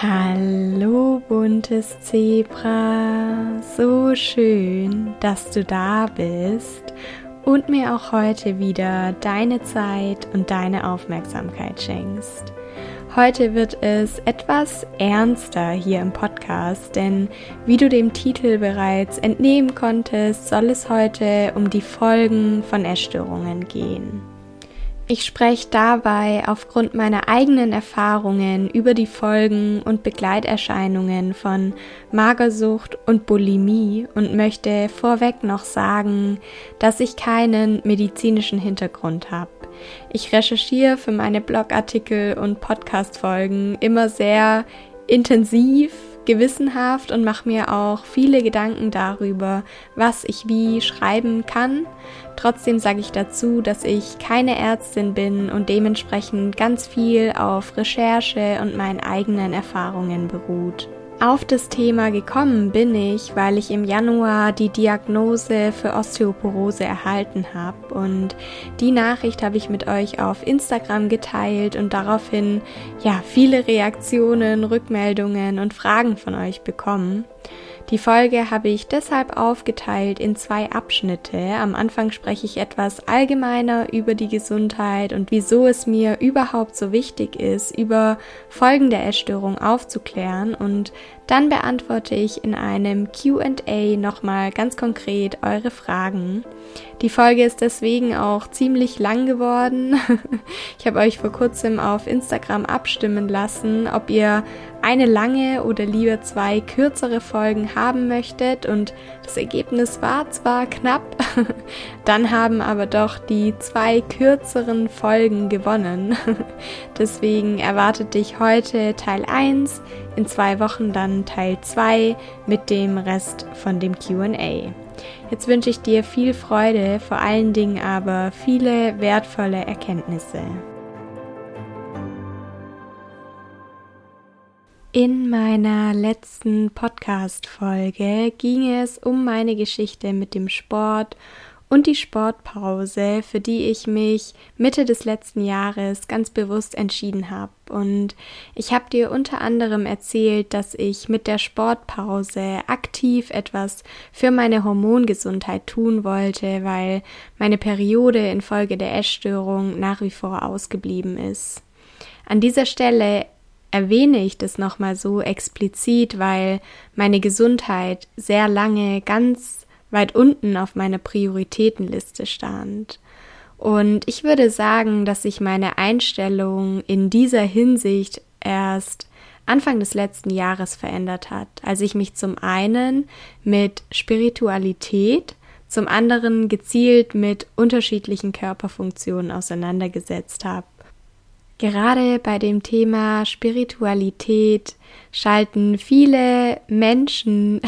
Hallo buntes Zebra, so schön, dass du da bist und mir auch heute wieder deine Zeit und deine Aufmerksamkeit schenkst. Heute wird es etwas ernster hier im Podcast, denn wie du dem Titel bereits entnehmen konntest, soll es heute um die Folgen von Essstörungen gehen. Ich spreche dabei aufgrund meiner eigenen Erfahrungen über die Folgen und Begleiterscheinungen von Magersucht und Bulimie und möchte vorweg noch sagen, dass ich keinen medizinischen Hintergrund habe. Ich recherchiere für meine Blogartikel und Podcast-Folgen immer sehr intensiv, gewissenhaft und mache mir auch viele Gedanken darüber, was ich wie schreiben kann. Trotzdem sage ich dazu, dass ich keine Ärztin bin und dementsprechend ganz viel auf Recherche und meinen eigenen Erfahrungen beruht. Auf das Thema gekommen bin ich, weil ich im Januar die Diagnose für Osteoporose erhalten habe und die Nachricht habe ich mit euch auf Instagram geteilt und daraufhin viele Reaktionen, Rückmeldungen und Fragen von euch bekommen. Die Folge habe ich deshalb aufgeteilt in 2 Abschnitte. Am Anfang spreche ich etwas allgemeiner über die Gesundheit und wieso es mir überhaupt so wichtig ist, über Folgen der Essstörung aufzuklären, und dann beantworte ich in einem Q&A nochmal ganz konkret eure Fragen. Die Folge ist deswegen auch ziemlich lang geworden. Ich habe euch vor kurzem auf Instagram abstimmen lassen, ob ihr eine lange oder lieber 2 kürzere Folgen haben möchtet, und das Ergebnis war zwar knapp, dann haben aber doch die 2 kürzeren Folgen gewonnen. Deswegen erwartet dich heute Teil 1, in 2 Wochen dann Teil 2 mit dem Rest von dem Q&A. Jetzt wünsche ich dir viel Freude, vor allen Dingen aber viele wertvolle Erkenntnisse. In meiner letzten Podcast-Folge ging es um meine Geschichte mit dem Sport und die Sportpause, für die ich mich Mitte des letzten Jahres ganz bewusst entschieden habe. Und ich habe dir unter anderem erzählt, dass ich mit der Sportpause aktiv etwas für meine Hormongesundheit tun wollte, weil meine Periode infolge der Essstörung nach wie vor ausgeblieben ist. An dieser Stelle erwähne ich das nochmal so explizit, weil meine Gesundheit sehr lange ganz weit unten auf meiner Prioritätenliste stand. Und ich würde sagen, dass sich meine Einstellung in dieser Hinsicht erst Anfang des letzten Jahres verändert hat, als ich mich zum einen mit Spiritualität, zum anderen gezielt mit unterschiedlichen Körperfunktionen auseinandergesetzt habe. Gerade bei dem Thema Spiritualität schalten viele Menschen,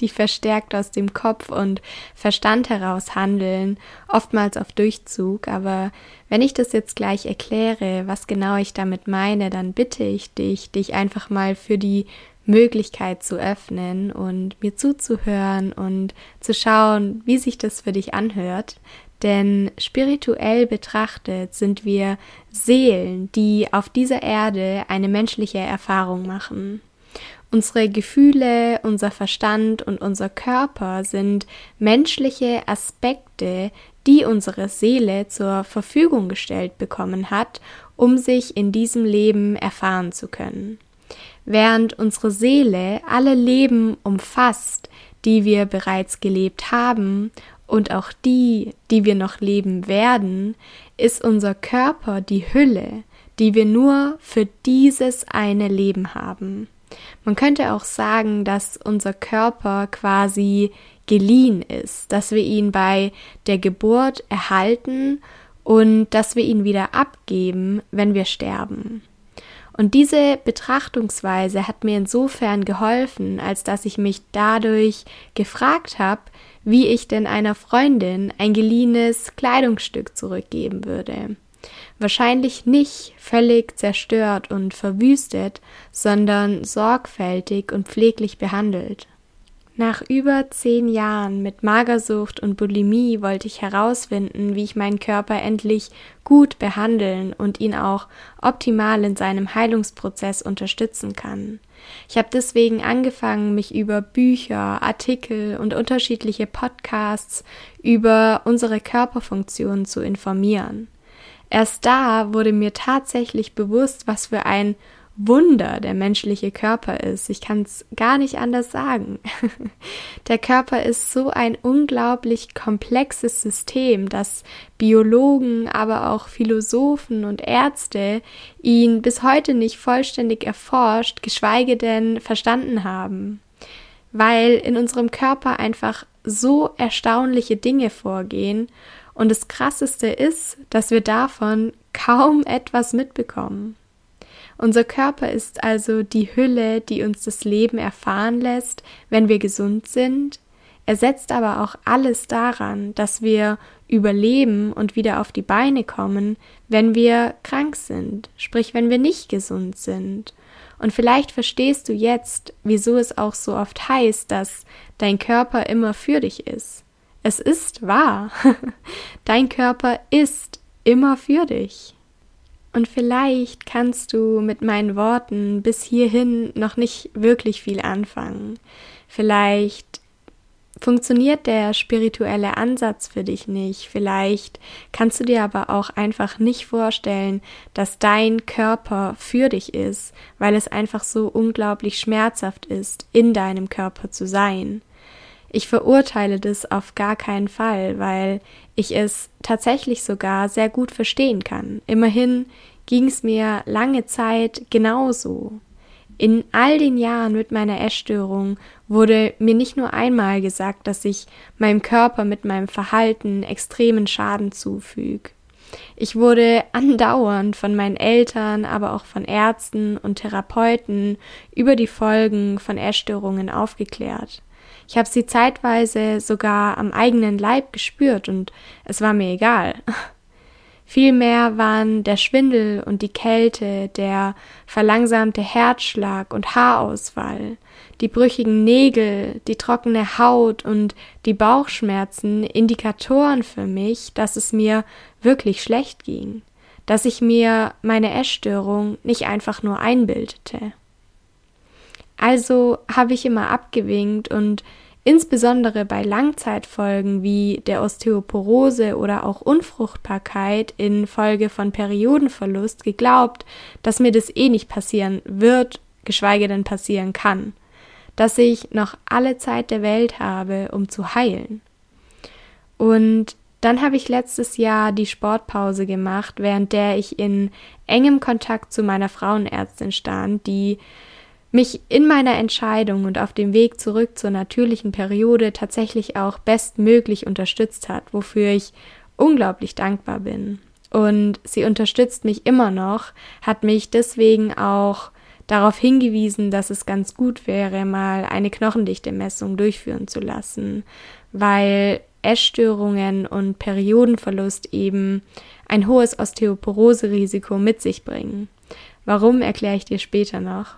die verstärkt aus dem Kopf und Verstand heraus handeln, oftmals auf Durchzug. Aber wenn ich das jetzt gleich erkläre, was genau ich damit meine, dann bitte ich dich, dich einfach mal für die Möglichkeit zu öffnen und mir zuzuhören und zu schauen, wie sich das für dich anhört. Denn spirituell betrachtet sind wir Seelen, die auf dieser Erde eine menschliche Erfahrung machen. Unsere Gefühle, unser Verstand und unser Körper sind menschliche Aspekte, die unsere Seele zur Verfügung gestellt bekommen hat, um sich in diesem Leben erfahren zu können. Während unsere Seele alle Leben umfasst, die wir bereits gelebt haben, und auch die, die wir noch leben werden, ist unser Körper die Hülle, die wir nur für dieses eine Leben haben. Man könnte auch sagen, dass unser Körper quasi geliehen ist, dass wir ihn bei der Geburt erhalten und dass wir ihn wieder abgeben, wenn wir sterben. Und diese Betrachtungsweise hat mir insofern geholfen, als dass ich mich dadurch gefragt habe, wie ich denn einer Freundin ein geliehenes Kleidungsstück zurückgeben würde. Wahrscheinlich nicht völlig zerstört und verwüstet, sondern sorgfältig und pfleglich behandelt. Nach über 10 Jahren mit Magersucht und Bulimie wollte ich herausfinden, wie ich meinen Körper endlich gut behandeln und ihn auch optimal in seinem Heilungsprozess unterstützen kann. Ich habe deswegen angefangen, mich über Bücher, Artikel und unterschiedliche Podcasts über unsere Körperfunktionen zu informieren. Erst da wurde mir tatsächlich bewusst, was für ein Wunder der menschliche Körper ist. Ich kann es gar nicht anders sagen. Der Körper ist so ein unglaublich komplexes System, dass Biologen, aber auch Philosophen und Ärzte ihn bis heute nicht vollständig erforscht, geschweige denn verstanden haben. Weil in unserem Körper einfach so erstaunliche Dinge vorgehen und das Krasseste ist, dass wir davon kaum etwas mitbekommen. Unser Körper ist also die Hülle, die uns das Leben erfahren lässt, wenn wir gesund sind. Er setzt aber auch alles daran, dass wir überleben und wieder auf die Beine kommen, wenn wir krank sind, sprich, wenn wir nicht gesund sind. Und vielleicht verstehst du jetzt, wieso es auch so oft heißt, dass dein Körper immer für dich ist. Es ist wahr. Dein Körper ist immer für dich. Und vielleicht kannst du mit meinen Worten bis hierhin noch nicht wirklich viel anfangen. Vielleicht funktioniert der spirituelle Ansatz für dich nicht. Vielleicht kannst du dir aber auch einfach nicht vorstellen, dass dein Körper für dich ist, weil es einfach so unglaublich schmerzhaft ist, in deinem Körper zu sein. Ich verurteile das auf gar keinen Fall, weil ich es tatsächlich sogar sehr gut verstehen kann. Immerhin ging es mir lange Zeit genauso. In all den Jahren mit meiner Essstörung wurde mir nicht nur einmal gesagt, dass ich meinem Körper mit meinem Verhalten extremen Schaden zufüge. Ich wurde andauernd von meinen Eltern, aber auch von Ärzten und Therapeuten über die Folgen von Essstörungen aufgeklärt. Ich habe sie zeitweise sogar am eigenen Leib gespürt und es war mir egal. Vielmehr waren der Schwindel und die Kälte, der verlangsamte Herzschlag und Haarausfall, die brüchigen Nägel, die trockene Haut und die Bauchschmerzen Indikatoren für mich, dass es mir wirklich schlecht ging, dass ich mir meine Essstörung nicht einfach nur einbildete. Also habe ich immer abgewinkt und insbesondere bei Langzeitfolgen wie der Osteoporose oder auch Unfruchtbarkeit infolge von Periodenverlust geglaubt, dass mir das eh nicht passieren wird, geschweige denn passieren kann, dass ich noch alle Zeit der Welt habe, um zu heilen. Und dann habe ich letztes Jahr die Sportpause gemacht, während der ich in engem Kontakt zu meiner Frauenärztin stand, die mich in meiner Entscheidung und auf dem Weg zurück zur natürlichen Periode tatsächlich auch bestmöglich unterstützt hat, wofür ich unglaublich dankbar bin. Und sie unterstützt mich immer noch, hat mich deswegen auch darauf hingewiesen, dass es ganz gut wäre, mal eine Knochendichte-Messung durchführen zu lassen, weil Essstörungen und Periodenverlust eben ein hohes Osteoporose-Risiko mit sich bringen. Warum, erkläre ich dir später noch.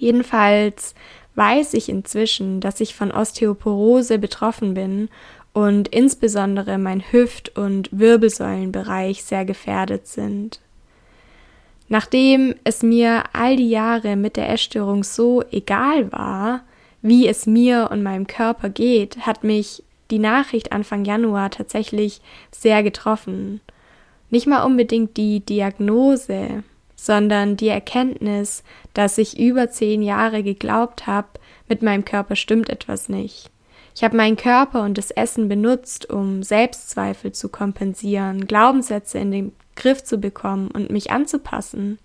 Jedenfalls weiß ich inzwischen, dass ich von Osteoporose betroffen bin und insbesondere mein Hüft- und Wirbelsäulenbereich sehr gefährdet sind. Nachdem es mir all die Jahre mit der Essstörung so egal war, wie es mir und meinem Körper geht, hat mich die Nachricht Anfang Januar tatsächlich sehr getroffen. Nicht mal unbedingt die Diagnose, sondern die Erkenntnis, dass ich über 10 Jahre geglaubt habe, mit meinem Körper stimmt etwas nicht. Ich habe meinen Körper und das Essen benutzt, um Selbstzweifel zu kompensieren, Glaubenssätze in den Griff zu bekommen und mich anzupassen.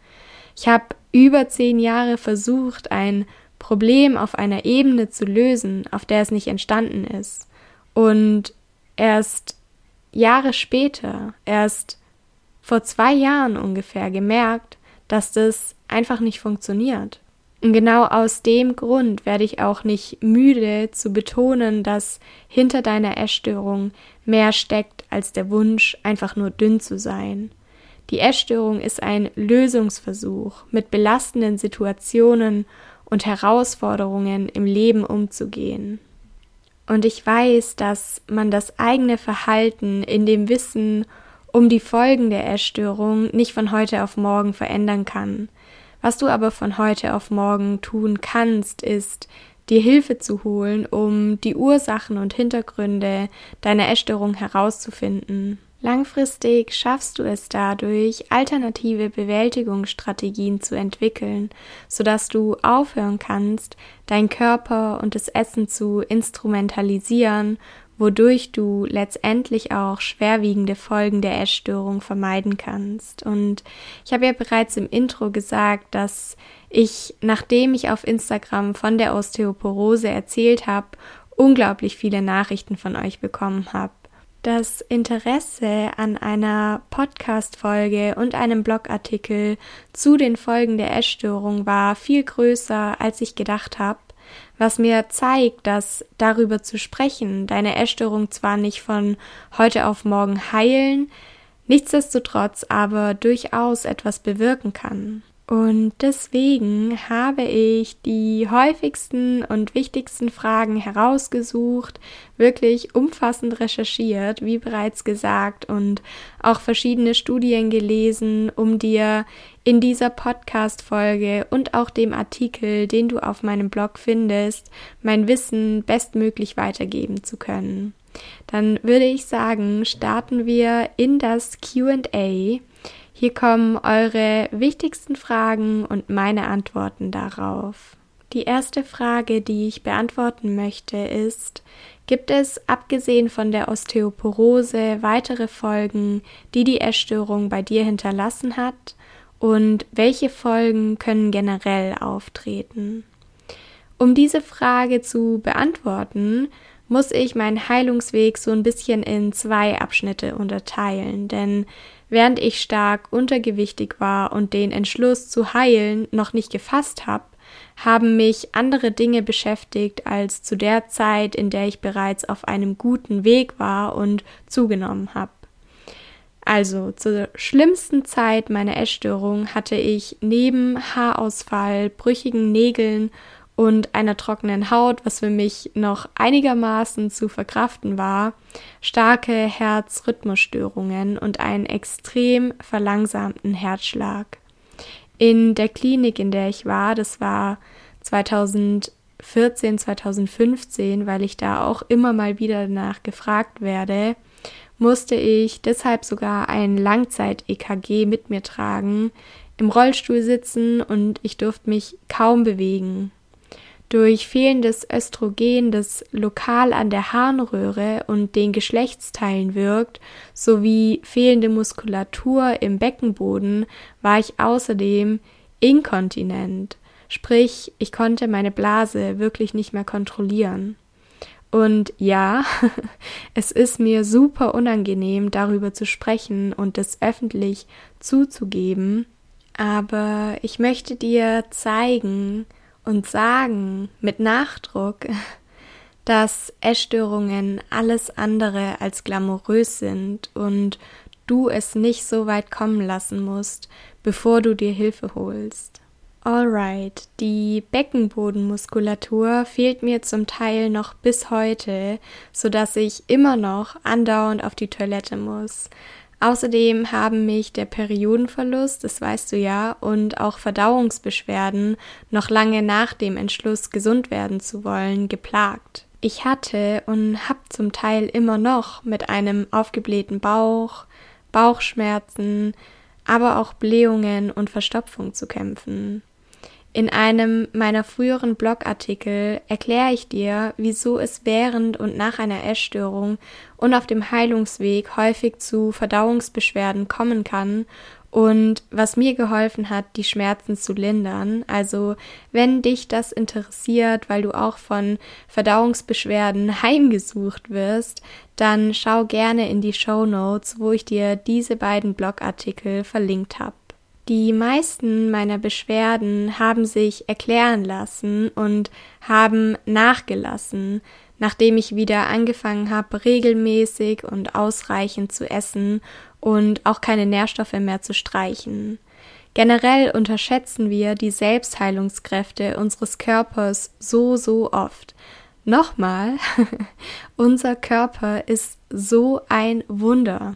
Ich habe über 10 Jahre versucht, ein Problem auf einer Ebene zu lösen, auf der es nicht entstanden ist. Und erst Jahre später, erst vor 2 Jahren ungefähr gemerkt, dass das einfach nicht funktioniert. Und genau aus dem Grund werde ich auch nicht müde zu betonen, dass hinter deiner Essstörung mehr steckt als der Wunsch, einfach nur dünn zu sein. Die Essstörung ist ein Lösungsversuch mit belastenden Situationen und Herausforderungen im Leben umzugehen. Und ich weiß, dass man das eigene Verhalten in dem Wissen um die Folgen der Essstörung nicht von heute auf morgen verändern kann. Was du aber von heute auf morgen tun kannst, ist, dir Hilfe zu holen, um die Ursachen und Hintergründe deiner Essstörung herauszufinden. Langfristig schaffst du es dadurch, alternative Bewältigungsstrategien zu entwickeln, sodass du aufhören kannst, deinen Körper und das Essen zu instrumentalisieren, wodurch du letztendlich auch schwerwiegende Folgen der Essstörung vermeiden kannst. Und ich habe ja bereits im Intro gesagt, dass ich, nachdem ich auf Instagram von der Osteoporose erzählt habe, unglaublich viele Nachrichten von euch bekommen habe. Das Interesse an einer Podcast-Folge und einem Blogartikel zu den Folgen der Essstörung war viel größer, als ich gedacht habe, was mir zeigt, dass darüber zu sprechen deine Essstörung zwar nicht von heute auf morgen heilen, nichtsdestotrotz aber durchaus etwas bewirken kann. Und deswegen habe ich die häufigsten und wichtigsten Fragen herausgesucht, wirklich umfassend recherchiert, wie bereits gesagt, und auch verschiedene Studien gelesen, um dir in dieser Podcast-Folge und auch dem Artikel, den du auf meinem Blog findest, mein Wissen bestmöglich weitergeben zu können. Dann würde ich sagen, starten wir in das Q&A. Hier kommen eure wichtigsten Fragen und meine Antworten darauf. Die erste Frage, die ich beantworten möchte, ist: Gibt es abgesehen von der Osteoporose weitere Folgen, die die Essstörung bei dir hinterlassen hat? Und welche Folgen können generell auftreten? Um diese Frage zu beantworten, muss ich meinen Heilungsweg so ein bisschen in 2 Abschnitte unterteilen, denn während ich stark untergewichtig war und den Entschluss zu heilen noch nicht gefasst habe, haben mich andere Dinge beschäftigt als zu der Zeit, in der ich bereits auf einem guten Weg war und zugenommen habe. Also, zur schlimmsten Zeit meiner Essstörung hatte ich neben Haarausfall, brüchigen Nägeln und einer trockenen Haut, was für mich noch einigermaßen zu verkraften war, starke Herzrhythmusstörungen und einen extrem verlangsamten Herzschlag. In der Klinik, in der ich war, das war 2014, 2015, weil ich da auch immer mal wieder danach gefragt werde, musste ich deshalb sogar ein Langzeit-EKG mit mir tragen, im Rollstuhl sitzen und ich durfte mich kaum bewegen. Durch fehlendes Östrogen, das lokal an der Harnröhre und den Geschlechtsteilen wirkt, sowie fehlende Muskulatur im Beckenboden, war ich außerdem inkontinent. Sprich, ich konnte meine Blase wirklich nicht mehr kontrollieren. Und ja, es ist mir super unangenehm, darüber zu sprechen und das öffentlich zuzugeben, aber ich möchte dir zeigen und sagen mit Nachdruck, dass Essstörungen alles andere als glamourös sind und du es nicht so weit kommen lassen musst, bevor du dir Hilfe holst. Alright, die Beckenbodenmuskulatur fehlt mir zum Teil noch bis heute, sodass ich immer noch andauernd auf die Toilette muss. Außerdem haben mich der Periodenverlust, das weißt du ja, und auch Verdauungsbeschwerden noch lange nach dem Entschluss, gesund werden zu wollen, geplagt. Ich hatte und habe zum Teil immer noch mit einem aufgeblähten Bauch, Bauchschmerzen, aber auch Blähungen und Verstopfung zu kämpfen. In einem meiner früheren Blogartikel erkläre ich dir, wieso es während und nach einer Essstörung und auf dem Heilungsweg häufig zu Verdauungsbeschwerden kommen kann und was mir geholfen hat, die Schmerzen zu lindern. Also, wenn dich das interessiert, weil du auch von Verdauungsbeschwerden heimgesucht wirst, dann schau gerne in die Shownotes, wo ich dir diese beiden Blogartikel verlinkt habe. Die meisten meiner Beschwerden haben sich erklären lassen und haben nachgelassen, nachdem ich wieder angefangen habe, regelmäßig und ausreichend zu essen und auch keine Nährstoffe mehr zu streichen. Generell unterschätzen wir die Selbstheilungskräfte unseres Körpers so oft. Nochmal, unser Körper ist so ein Wunder.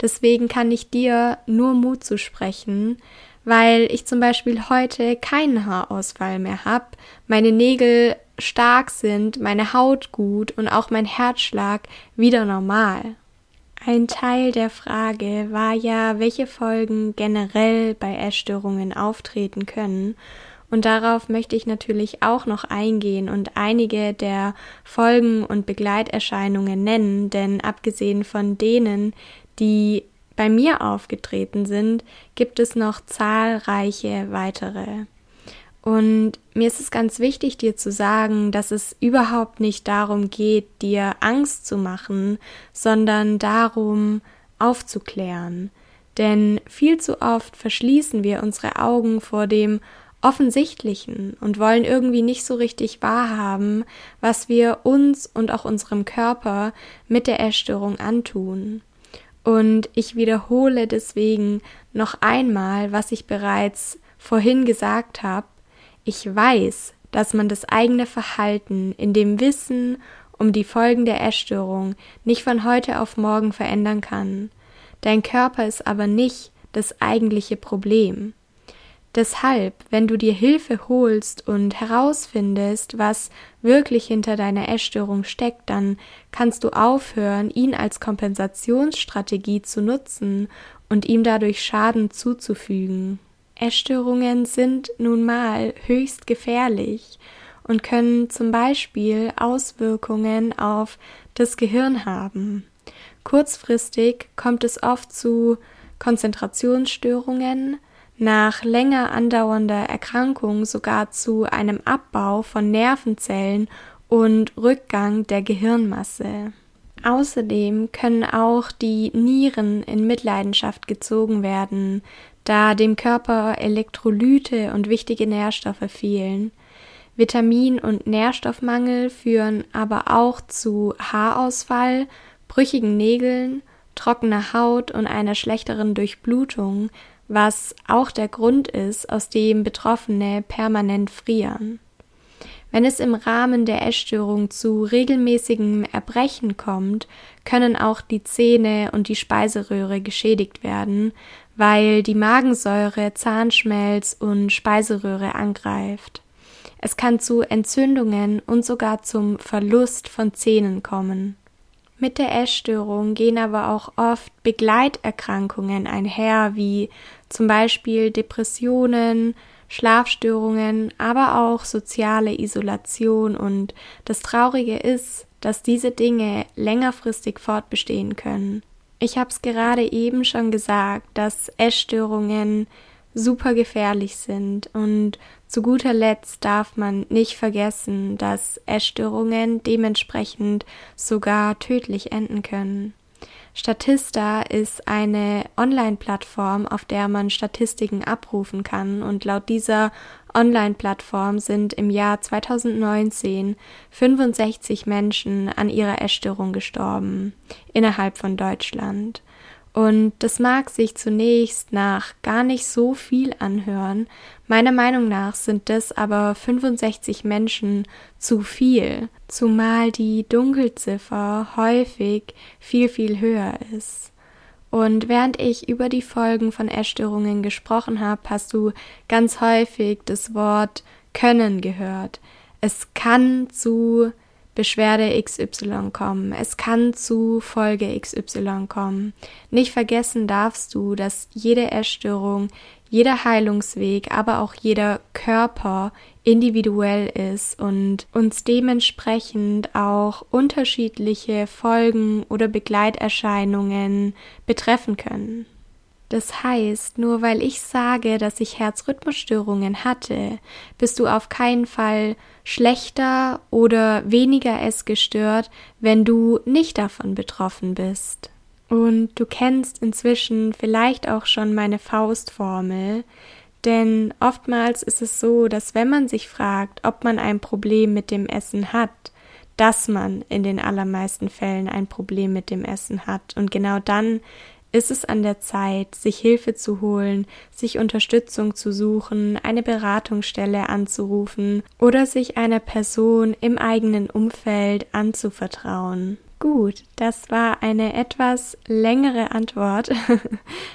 Deswegen kann ich dir nur Mut zusprechen, weil ich zum Beispiel heute keinen Haarausfall mehr habe, meine Nägel stark sind, meine Haut gut und auch mein Herzschlag wieder normal. Ein Teil der Frage war ja, welche Folgen generell bei Essstörungen auftreten können. Und darauf möchte ich natürlich auch noch eingehen und einige der Folgen und Begleiterscheinungen nennen, denn abgesehen von denen, die bei mir aufgetreten sind, gibt es noch zahlreiche weitere. Und mir ist es ganz wichtig, dir zu sagen, dass es überhaupt nicht darum geht, dir Angst zu machen, sondern darum, aufzuklären. Denn viel zu oft verschließen wir unsere Augen vor dem Offensichtlichen und wollen irgendwie nicht so richtig wahrhaben, was wir uns und auch unserem Körper mit der Essstörung antun. Und ich wiederhole deswegen noch einmal, was ich bereits vorhin gesagt habe. Ich weiß, dass man das eigene Verhalten in dem Wissen um die Folgen der Essstörung nicht von heute auf morgen verändern kann. Dein Körper ist aber nicht das eigentliche Problem. Deshalb, wenn du dir Hilfe holst und herausfindest, was wirklich hinter deiner Essstörung steckt, dann kannst du aufhören, ihn als Kompensationsstrategie zu nutzen und ihm dadurch Schaden zuzufügen. Essstörungen sind nun mal höchst gefährlich und können zum Beispiel Auswirkungen auf das Gehirn haben. Kurzfristig kommt es oft zu Konzentrationsstörungen, nach länger andauernder Erkrankung sogar zu einem Abbau von Nervenzellen und Rückgang der Gehirnmasse. Außerdem können auch die Nieren in Mitleidenschaft gezogen werden, da dem Körper Elektrolyte und wichtige Nährstoffe fehlen. Vitamin- und Nährstoffmangel führen aber auch zu Haarausfall, brüchigen Nägeln, trockener Haut und einer schlechteren Durchblutung, was auch der Grund ist, aus dem Betroffene permanent frieren. Wenn es im Rahmen der Essstörung zu regelmäßigem Erbrechen kommt, können auch die Zähne und die Speiseröhre geschädigt werden, weil die Magensäure Zahnschmelz und Speiseröhre angreift. Es kann zu Entzündungen und sogar zum Verlust von Zähnen kommen. Mit der Essstörung gehen aber auch oft Begleiterkrankungen einher, wie zum Beispiel Depressionen, Schlafstörungen, aber auch soziale Isolation, und das Traurige ist, dass diese Dinge längerfristig fortbestehen können. Ich habe es gerade eben schon gesagt, dass Essstörungen super gefährlich sind, und zu guter Letzt darf man nicht vergessen, dass Essstörungen dementsprechend sogar tödlich enden können. Statista ist eine Online-Plattform, auf der man Statistiken abrufen kann, und laut dieser Online-Plattform sind im Jahr 2019 65 Menschen an ihrer Essstörung gestorben, innerhalb von Deutschland. Und das mag sich zunächst nach gar nicht so viel anhören, meiner Meinung nach sind das aber 65 Menschen zu viel, zumal die Dunkelziffer häufig viel höher ist. Und während ich über die Folgen von Essstörungen gesprochen habe, hast du ganz häufig das Wort können gehört. Es kann zu Beschwerde XY kommen. Es kann zu Folge XY kommen. Nicht vergessen darfst du, dass jede Essstörung, jeder Heilungsweg, aber auch jeder Körper individuell ist und uns dementsprechend auch unterschiedliche Folgen oder Begleiterscheinungen betreffen können. Das heißt, nur weil ich sage, dass ich Herzrhythmusstörungen hatte, bist du auf keinen Fall schlechter oder weniger essgestört, wenn du nicht davon betroffen bist. Und du kennst inzwischen vielleicht auch schon meine Faustformel, denn oftmals ist es so, dass wenn man sich fragt, ob man ein Problem mit dem Essen hat, dass man in den allermeisten Fällen ein Problem mit dem Essen hat, und genau dann ist es an der Zeit, sich Hilfe zu holen, sich Unterstützung zu suchen, eine Beratungsstelle anzurufen oder sich einer Person im eigenen Umfeld anzuvertrauen. Gut, das war eine etwas längere Antwort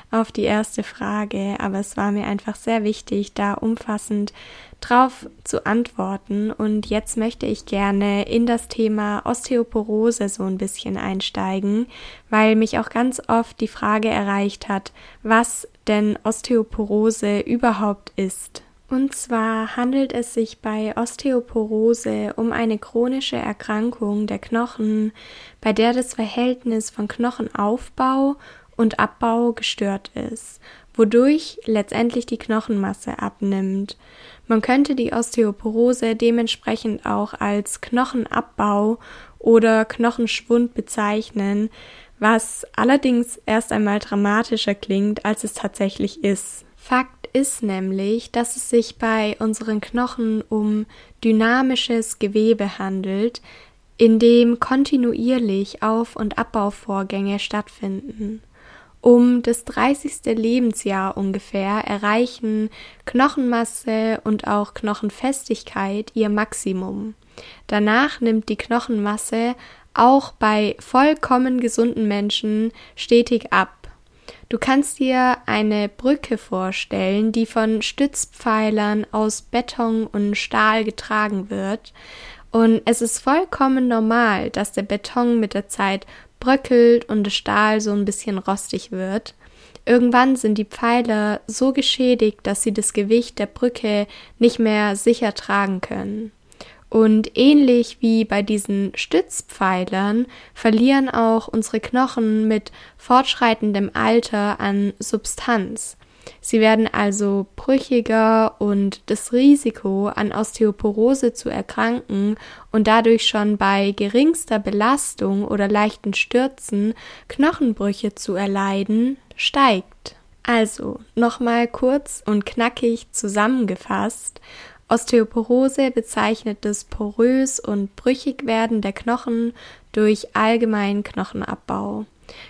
auf die erste Frage, aber es war mir einfach sehr wichtig, da umfassend drauf zu antworten, und jetzt möchte ich gerne in das Thema Osteoporose so ein bisschen einsteigen, weil mich auch ganz oft die Frage erreicht hat, was denn Osteoporose überhaupt ist. Und zwar handelt es sich bei Osteoporose um eine chronische Erkrankung der Knochen, bei der das Verhältnis von Knochenaufbau und Abbau gestört ist, wodurch letztendlich die Knochenmasse abnimmt. Man könnte die Osteoporose dementsprechend auch als Knochenabbau oder Knochenschwund bezeichnen, was allerdings erst einmal dramatischer klingt, als es tatsächlich ist. Fakt ist nämlich, dass es sich bei unseren Knochen um dynamisches Gewebe handelt, in dem kontinuierlich Auf- und Abbauvorgänge stattfinden. Um das 30. Lebensjahr ungefähr erreichen Knochenmasse und auch Knochenfestigkeit ihr Maximum. Danach nimmt die Knochenmasse auch bei vollkommen gesunden Menschen stetig ab. Du kannst dir eine Brücke vorstellen, die von Stützpfeilern aus Beton und Stahl getragen wird. Und es ist vollkommen normal, dass der Beton mit der Zeit bröckelt und der Stahl so ein bisschen rostig wird. Irgendwann sind die Pfeiler so geschädigt, dass sie das Gewicht der Brücke nicht mehr sicher tragen können. Und ähnlich wie bei diesen Stützpfeilern verlieren auch unsere Knochen mit fortschreitendem Alter an Substanz. Sie werden also brüchiger und das Risiko, an Osteoporose zu erkranken und dadurch schon bei geringster Belastung oder leichten Stürzen Knochenbrüche zu erleiden, steigt. Also, nochmal kurz und knackig zusammengefasst: Osteoporose bezeichnet das porös und brüchig werden der Knochen durch allgemeinen Knochenabbau.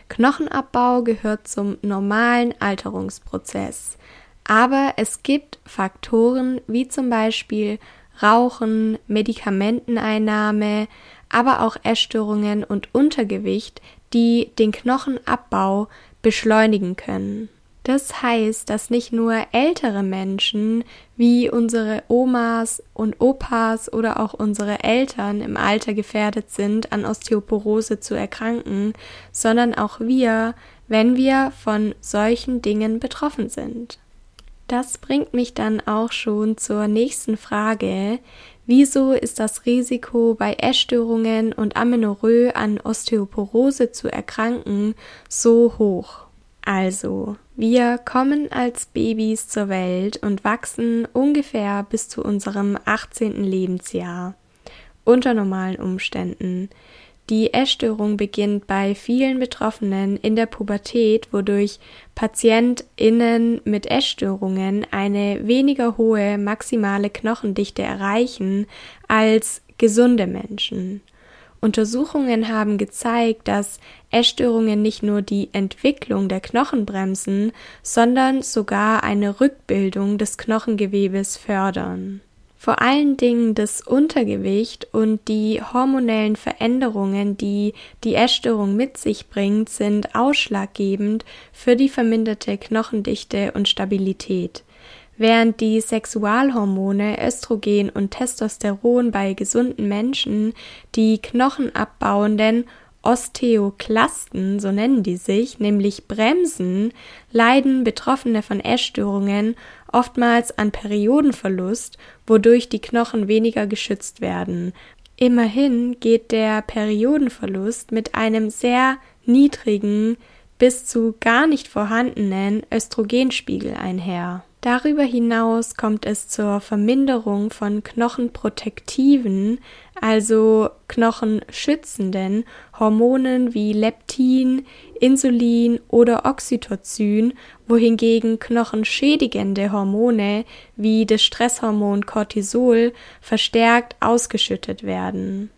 Knochenabbau gehört zum normalen Alterungsprozess, aber es gibt Faktoren wie zum Beispiel Rauchen, Medikamenteneinnahme, aber auch Essstörungen und Untergewicht, die den Knochenabbau beschleunigen können. Das heißt, dass nicht nur ältere Menschen wie unsere Omas und Opas oder auch unsere Eltern im Alter gefährdet sind, an Osteoporose zu erkranken, sondern auch wir, wenn wir von solchen Dingen betroffen sind. Das bringt mich dann auch schon zur nächsten Frage: Wieso ist das Risiko, bei Essstörungen und Amenorrhoe an Osteoporose zu erkranken, so hoch? Also, wir kommen als Babys zur Welt und wachsen ungefähr bis zu unserem 18. Lebensjahr, unter normalen Umständen. Die Essstörung beginnt bei vielen Betroffenen in der Pubertät, wodurch PatientInnen mit Essstörungen eine weniger hohe maximale Knochendichte erreichen als gesunde Menschen. Untersuchungen haben gezeigt, dass Essstörungen nicht nur die Entwicklung der Knochen bremsen, sondern sogar eine Rückbildung des Knochengewebes fördern. Vor allen Dingen das Untergewicht und die hormonellen Veränderungen, die die Essstörung mit sich bringt, sind ausschlaggebend für die verminderte Knochendichte und Stabilität. Während die Sexualhormone Östrogen und Testosteron bei gesunden Menschen die knochenabbauenden Osteoklasten, so nennen die sich, nämlich bremsen, leiden Betroffene von Essstörungen oftmals an Periodenverlust, wodurch die Knochen weniger geschützt werden. Immerhin geht der Periodenverlust mit einem sehr niedrigen bis zu gar nicht vorhandenen Östrogenspiegel einher. Darüber hinaus kommt es zur Verminderung von knochenprotektiven, also knochenschützenden Hormonen wie Leptin, Insulin oder Oxytocin, wohingegen knochenschädigende Hormone wie das Stresshormon Cortisol verstärkt ausgeschüttet werden.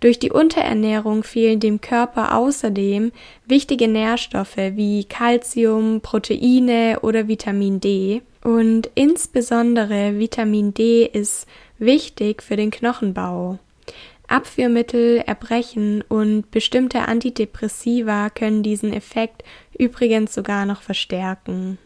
Durch die Unterernährung fehlen dem Körper außerdem wichtige Nährstoffe wie Calcium, Proteine oder Vitamin D. Und insbesondere Vitamin D ist wichtig für den Knochenbau. Abführmittel, Erbrechen und bestimmte Antidepressiva können diesen Effekt übrigens sogar noch verstärken.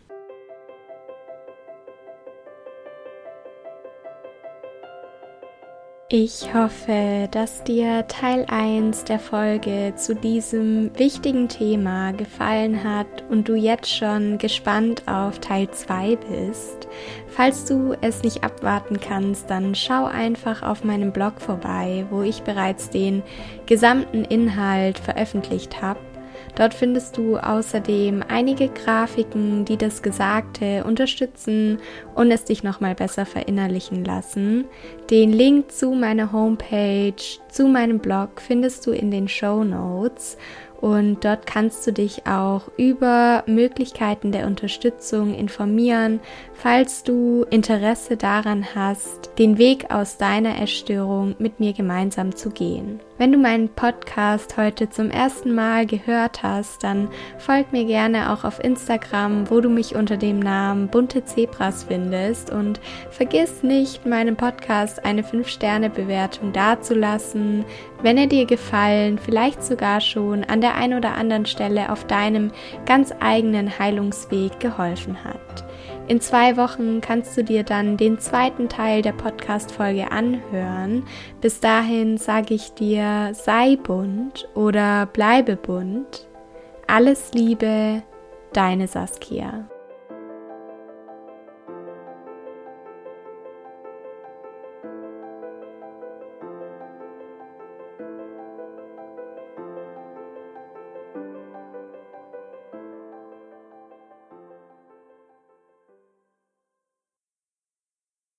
Ich hoffe, dass dir Teil 1 der Folge zu diesem wichtigen Thema gefallen hat und du jetzt schon gespannt auf Teil 2 bist. Falls du es nicht abwarten kannst, dann schau einfach auf meinem Blog vorbei, wo ich bereits den gesamten Inhalt veröffentlicht habe. Dort findest du außerdem einige Grafiken, die das Gesagte unterstützen und es dich nochmal besser verinnerlichen lassen. Den Link zu meiner Homepage, zu meinem Blog findest du in den Shownotes und dort kannst du dich auch über Möglichkeiten der Unterstützung informieren, falls du Interesse daran hast, den Weg aus deiner Essstörung mit mir gemeinsam zu gehen. Wenn du meinen Podcast heute zum ersten Mal gehört hast, dann folg mir gerne auch auf Instagram, wo du mich unter dem Namen Bunte Zebras findest und vergiss nicht, meinem Podcast eine 5-Sterne-Bewertung dazulassen, wenn er dir gefallen, vielleicht sogar schon an der einen oder anderen Stelle auf deinem ganz eigenen Heilungsweg geholfen hat. In 2 Wochen kannst du dir dann den zweiten Teil der Podcast-Folge anhören. Bis dahin sage ich dir, sei bunt oder bleibe bunt. Alles Liebe, deine Saskia.